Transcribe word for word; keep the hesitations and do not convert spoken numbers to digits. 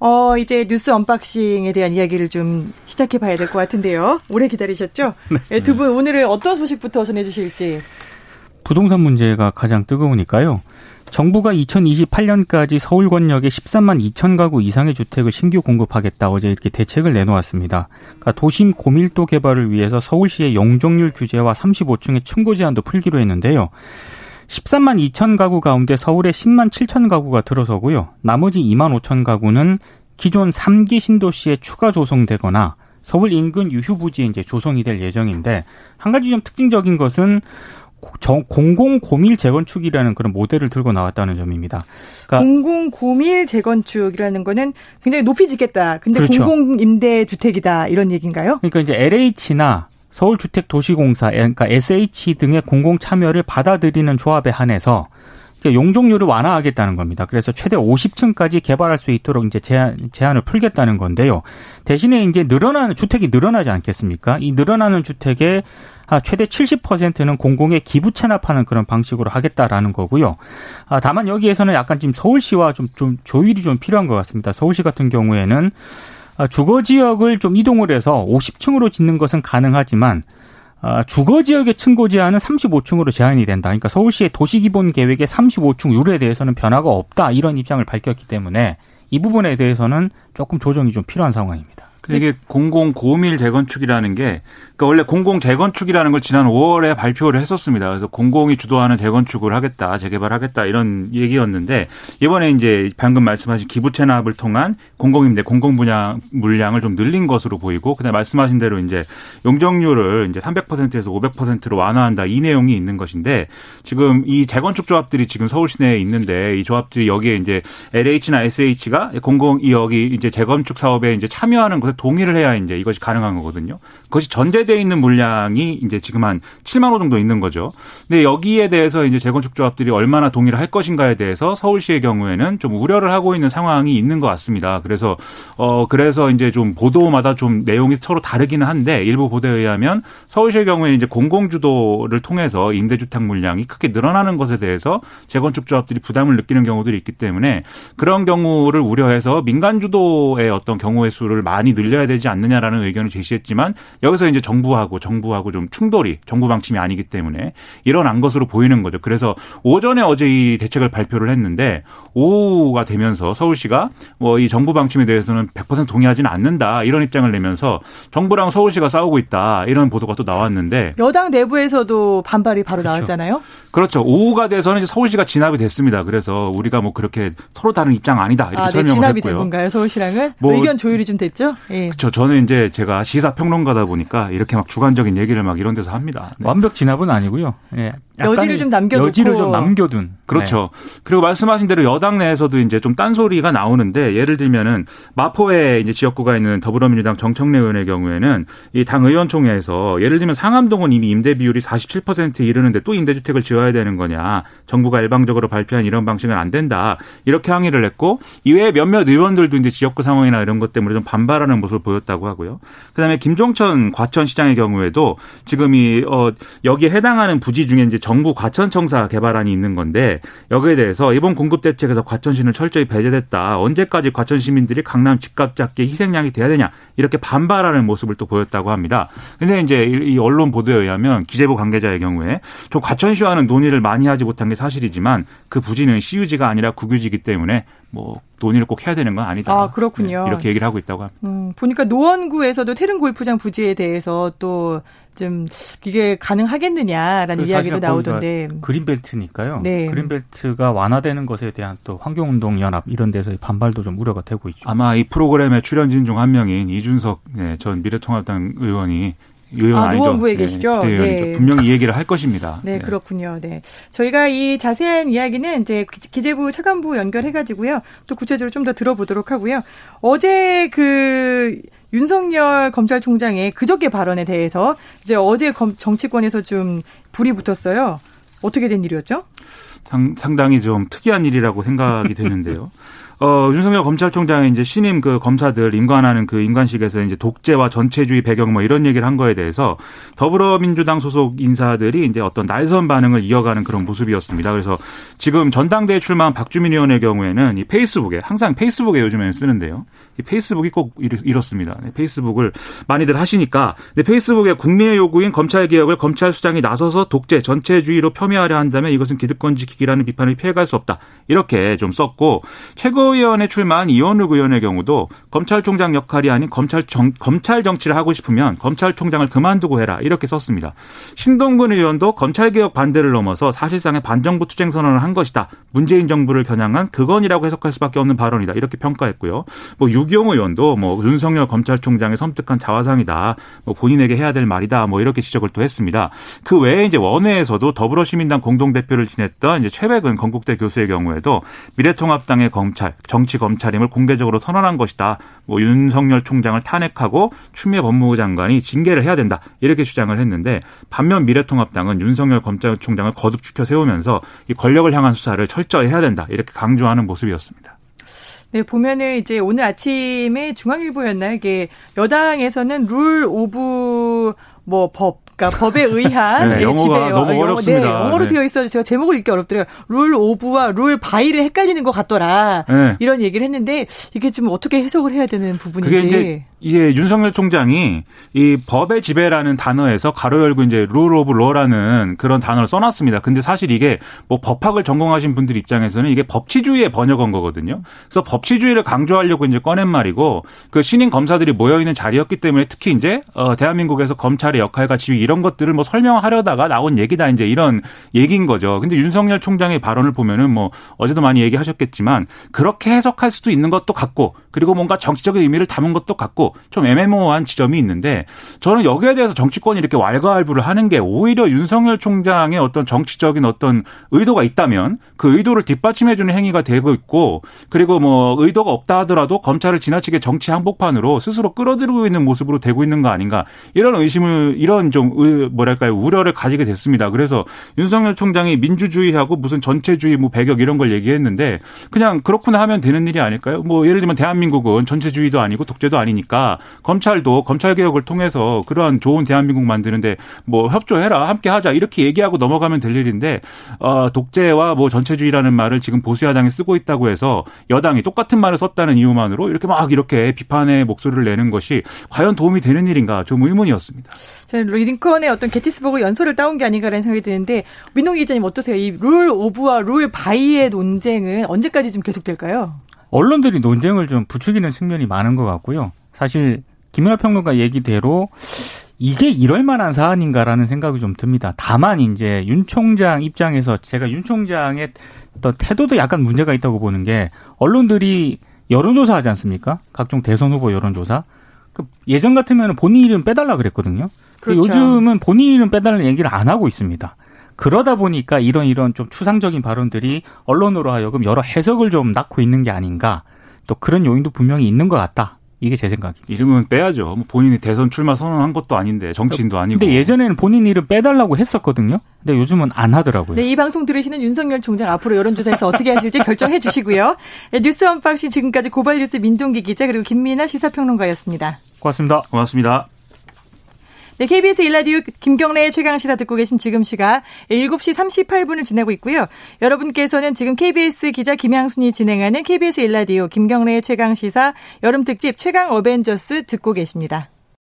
어, 이제 뉴스 언박싱에 대한 이야기를 좀 시작해봐야 될 것 같은데요. 오래 기다리셨죠? 네. 두 분 오늘은 어떤 소식부터 전해주실지. 부동산 문제가 가장 뜨거우니까요. 정부가 이천이십팔 년까지 서울 권역에 십삼만 이천 가구 이상의 주택을 신규 공급하겠다, 어제 이렇게 대책을 내놓았습니다. 그러니까 도심 고밀도 개발을 위해서 서울시의 용적률 규제와 삼십오 층의 층고 제한도 풀기로 했는데요. 십삼만 이천 가구 가운데 서울에 십만 칠천 가구가 들어서고요. 나머지 이만 오천 가구는 기존 삼 기 신도시에 추가 조성되거나 서울 인근 유휴부지에 이제 조성이 될 예정인데, 한 가지 좀 특징적인 것은 공공고밀 재건축이라는 그런 모델을 들고 나왔다는 점입니다. 그러니까 공공고밀 재건축이라는 거는 굉장히 높이 짓겠다. 근데 그렇죠. 공공임대주택이다. 이런 얘기인가요? 그러니까 이제 엘에이치나 서울주택도시공사, 그러니까 에스에이치 등의 공공참여를 받아들이는 조합에 한해서 용적률을 완화하겠다는 겁니다. 그래서 최대 오십 층까지 개발할 수 있도록 이제 제한, 제한을 풀겠다는 건데요. 대신에 이제 늘어나는, 주택이 늘어나지 않겠습니까? 이 늘어나는 주택의 최대 칠십 퍼센트는 공공에 기부 체납하는 그런 방식으로 하겠다라는 거고요. 다만 여기에서는 약간 지금 서울시와 좀, 좀 조율이 좀 필요한 것 같습니다. 서울시 같은 경우에는 주거지역을 좀 이동을 해서 오십 층으로 짓는 것은 가능하지만, 주거지역의 층고 제한은 삼십오 층으로 제한이 된다. 그러니까 서울시의 도시기본계획의 삼십오 층 룰에 대해서는 변화가 없다, 이런 입장을 밝혔기 때문에 이 부분에 대해서는 조금 조정이 좀 필요한 상황입니다. 이게 공공고밀 재건축이라는 게, 그러니까 원래 공공 재건축이라는 걸 지난 오월에 발표를 했었습니다. 그래서 공공이 주도하는 재건축을 하겠다, 재개발하겠다, 이런 얘기였는데, 이번에 이제 방금 말씀하신 기부 체납을 통한 공공임대, 공공분양 물량을 좀 늘린 것으로 보이고, 그다음에 말씀하신 대로 이제 용적률을 이제 삼백 퍼센트에서 오백 퍼센트로 완화한다, 이 내용이 있는 것인데, 지금 이 재건축 조합들이 지금 서울 시내에 있는데, 이 조합들이 여기에 이제 엘에이치나 에스에이치가 공공 이 여기 이제 재건축 사업에 이제 참여하는 것을 동의를 해야 이제 이것이 가능한 거거든요. 그것이 전제되어 있는 물량이 이제 지금 한 칠만 호 정도 있는 거죠. 근데 여기에 대해서 이제 재건축 조합들이 얼마나 동의를 할 것인가에 대해서 서울시의 경우에는 좀 우려를 하고 있는 상황이 있는 것 같습니다. 그래서 어 그래서 이제 좀 보도마다 좀 내용이 서로 다르기는 한데, 일부 보도에 의하면 서울시의 경우에 이제 공공 주도를 통해서 임대주택 물량이 크게 늘어나는 것에 대해서 재건축 조합들이 부담을 느끼는 경우들이 있기 때문에, 그런 경우를 우려해서 민간 주도의 어떤 경우의 수를 많이 늘 늘려야 되지 않느냐라는 의견을 제시했지만, 여기서 이제 정부하고 정부하고 좀 충돌이, 정부 방침이 아니기 때문에 일어난 것으로 보이는 거죠. 그래서 오전에 어제 이 대책을 발표를 했는데, 오후가 되면서 서울시가 뭐 이 정부 방침에 대해서는 백 퍼센트 동의하지는 않는다, 이런 입장을 내면서 정부랑 서울시가 싸우고 있다, 이런 보도가 또 나왔는데, 여당 내부에서도 반발이 바로 그렇죠. 나왔잖아요. 그렇죠. 오후가 돼서는 이제 서울시가 진압이 됐습니다. 그래서 우리가 뭐 그렇게 서로 다른 입장 아니다, 이렇게 아, 설명을 네, 진압이 했고요. 진압이 된 건가요, 서울시랑은? 뭐 의견 조율이 좀 됐죠? 예. 그렇죠. 저는 이제 제가 시사 평론가다 보니까 이렇게 막 주관적인 얘기를 막 이런 데서 합니다. 네. 완벽 진압은 아니고요. 네. 여지를 좀 남겨둔. 여지를 좀 남겨둔. 그렇죠. 네. 그리고 말씀하신 대로 여당 내에서도 이제 좀 딴소리가 나오는데, 예를 들면은 마포에 이제 지역구가 있는 더불어민주당 정청래 의원의 경우에는 이 당 의원총회에서, 예를 들면 상암동은 이미 임대 비율이 사십칠 퍼센트에 이르는데 또 임대주택을 지어야 되는 거냐, 정부가 일방적으로 발표한 이런 방식은 안 된다, 이렇게 항의를 했고, 이외에 몇몇 의원들도 이제 지역구 상황이나 이런 것 때문에 좀 반발하는 모습을 보였다고 하고요. 그다음에 김종천 과천시장의 경우에도 지금 이 어 여기에 해당하는 부지 중에 이제 정부 과천청사 개발안이 있는 건데, 여기에 대해서 이번 공급 대책에서 과천시는 철저히 배제됐다, 언제까지 과천 시민들이 강남 집값 잡기에 희생양이 돼야 되냐, 이렇게 반발하는 모습을 또 보였다고 합니다. 그런데 이제 이 언론 보도에 의하면 기재부 관계자의 경우에 좀 과천시와는 논의를 많이 하지 못한 게 사실이지만, 그 부지는 시유지가 아니라 국유지이기 때문에 뭐 논의를 꼭 해야 되는 건 아니다. 아, 그렇군요. 네, 이렇게 얘기를 하고 있다고 합니다. 음, 보니까 노원구에서도 테른 골프장 부지에 대해서 또 좀 이게 가능하겠느냐라는 이야기도 나오던데. 그린벨트니까요. 네. 그린벨트가 완화되는 것에 대한 또 환경운동연합 이런 데서의 반발도 좀 우려가 되고 있죠. 아마 이 프로그램의 출연진 중 한 명인 이준석 네, 전 미래통합당 의원이 의원 아, 아니죠. 노원구에 네, 계시죠. 네. 분명히 이 얘기를 할 것입니다. 네, 네, 그렇군요. 네, 저희가 이 자세한 이야기는 이제 기재부 차관부 연결해가지고요, 또 구체적으로 좀 더 들어보도록 하고요. 어제 그 윤석열 검찰총장의 그저께 발언에 대해서 이제 어제 정치권에서 좀 불이 붙었어요. 어떻게 된 일이었죠? 상당히 좀 특이한 일이라고 생각이 되는데요. 어, 윤석열 검찰총장이 이제 신임 그 검사들 임관하는 그 임관식에서 이제 독재와 전체주의 배경 뭐 이런 얘기를 한 거에 대해서 더불어민주당 소속 인사들이 이제 어떤 날선 반응을 이어가는 그런 모습이었습니다. 그래서 지금 전당대회 출마한 박주민 의원의 경우에는 이 페이스북에, 항상 페이스북에 요즘에는 쓰는데요. 이 페이스북이 꼭 이렇습니다. 페이스북을 많이들 하시니까. 근데 페이스북에 국민의 요구인 검찰개혁을 검찰수장이 나서서 독재 전체주의로 폄훼하려 한다면 이것은 기득권 지키기라는 비판을 피해갈 수 없다. 이렇게 좀 썼고, 최고 의원에 출마한 이원욱 의원의 경우도 검찰총장 역할이 아닌 검찰, 정, 검찰 정치를 하고 싶으면 검찰총장을 그만두고 해라 이렇게 썼습니다. 신동근 의원도 검찰개혁 반대를 넘어서 사실상의 반정부 투쟁 선언을 한 것이다. 문재인 정부를 겨냥한 그건이라고 해석할 수밖에 없는 발언이다. 이렇게 평가했고요. 뭐 유기용 의원도 뭐 윤석열 검찰총장의 섬뜩한 자화상이다. 뭐 본인에게 해야 될 말이다. 뭐 이렇게 지적을 또 했습니다. 그 외에 이제 원외에서도 더불어시민당 공동대표를 지냈던 이제 최배근 건국대 교수의 경우에도 미래통합당의 검찰 정치 검찰임을 공개적으로 선언한 것이다. 뭐 윤석열 총장을 탄핵하고 추미애 법무부 장관이 징계를 해야 된다. 이렇게 주장을 했는데, 반면 미래통합당은 윤석열 검찰총장을 거듭 추켜 세우면서 이 권력을 향한 수사를 철저히 해야 된다. 이렇게 강조하는 모습이었습니다. 네, 보면은 이제 오늘 아침에 중앙일보였나요? 이게 여당에서는 룰 오브 뭐 법, 그러니까 법에 의한 네, 영어가 집에, 너무 영어, 어렵습니다. 네, 영어로 네. 되어 있어서 제가 제목을 읽기 어렵더라고요. 룰 오브와 룰 바이를 헷갈리는 것 같더라. 네. 이런 얘기를 했는데 이게 좀 어떻게 해석을 해야 되는 부분인지. 그게 이제 예, 윤석열 총장이 이 법의 지배라는 단어에서 가로 열고 이제 룰 오브 로라는 그런 단어를 써놨습니다. 근데 사실 이게 뭐 법학을 전공하신 분들 입장에서는 이게 법치주의의 번역한 거거든요. 그래서 법치주의를 강조하려고 이제 꺼낸 말이고, 그 신임 검사들이 모여있는 자리였기 때문에 특히 이제 어, 대한민국에서 검찰의 역할과 지위 이런 것들을 뭐 설명하려다가 나온 얘기다 이제 이런 얘기인 거죠. 근데 윤석열 총장의 발언을 보면은 뭐 어제도 많이 얘기하셨겠지만 그렇게 해석할 수도 있는 것도 같고, 그리고 뭔가 정치적인 의미를 담은 것도 같고, 좀 애매모호한 지점이 있는데, 저는 여기에 대해서 정치권이 이렇게 왈가왈부를 하는 게 오히려 윤석열 총장의 어떤 정치적인 어떤 의도가 있다면 그 의도를 뒷받침해주는 행위가 되고 있고, 그리고 뭐 의도가 없다 하더라도 검찰을 지나치게 정치 한복판으로 스스로 끌어들이고 있는 모습으로 되고 있는 거 아닌가, 이런 의심을, 이런 좀 뭐랄까요 우려를 가지게 됐습니다. 그래서 윤석열 총장이 민주주의하고 무슨 전체주의 뭐 배격 이런 걸 얘기했는데 그냥 그렇구나 하면 되는 일이 아닐까요? 뭐 예를 들면 대한민국은 전체주의도 아니고 독재도 아니니까 검찰도 검찰개혁을 통해서 그러한 좋은 대한민국 만드는데 뭐 협조해라, 함께하자 이렇게 얘기하고 넘어가면 될 일인데, 어, 독재와 뭐 전체주의라는 말을 지금 보수야당이 쓰고 있다고 해서 여당이 똑같은 말을 썼다는 이유만으로 이렇게 막 이렇게 비판의 목소리를 내는 것이 과연 도움이 되는 일인가 좀 의문이었습니다. 저는 링컨의 어떤 게티스버그 연설을 따온 게 아닌가라는 생각이 드는데, 민동기 기자님 어떠세요? 이 룰 오브와 룰 바이의 논쟁은 언제까지 좀 계속될까요? 언론들이 논쟁을 좀 부추기는 측면이 많은 것 같고요. 사실 김유나 평론가 얘기대로 이게 이럴 만한 사안인가라는 생각이 좀 듭니다. 다만 이제 윤 총장 입장에서 제가 윤 총장의 어떤 태도도 약간 문제가 있다고 보는 게, 언론들이 여론조사 하지 않습니까? 각종 대선 후보 여론조사. 예전 같으면 본인 이름 빼달라 그랬거든요. 그렇죠. 요즘은 본인 이름 빼달라는 얘기를 안 하고 있습니다. 그러다 보니까 이런 이런 좀 추상적인 발언들이 언론으로 하여금 여러 해석을 좀 낳고 있는 게 아닌가. 또 그런 요인도 분명히 있는 것 같다. 이게 제 생각입니다. 이름은 빼야죠. 본인이 대선 출마 선언한 것도 아닌데, 정치인도 아니고. 근데 예전에는 본인 이름 빼달라고 했었거든요. 근데 요즘은 안 하더라고요. 네, 이 방송 들으시는 윤석열 총장 앞으로 여론조사에서 어떻게 하실지 결정해 주시고요. 네, 뉴스 언박싱 지금까지 고발뉴스 민동기 기자 그리고 김민아 시사평론가였습니다. 고맙습니다. 고맙습니다. 네, 케이비에스 일라디오 김경래의 최강시사 듣고 계신 지금 시각 일곱 시 삼십팔 분을 지나고 있고요. 여러분께서는 지금 케이비에스 기자 김양순이 진행하는 케이비에스 일라디오 김경래의 최강시사 여름특집 최강 어벤져스 듣고 계십니다.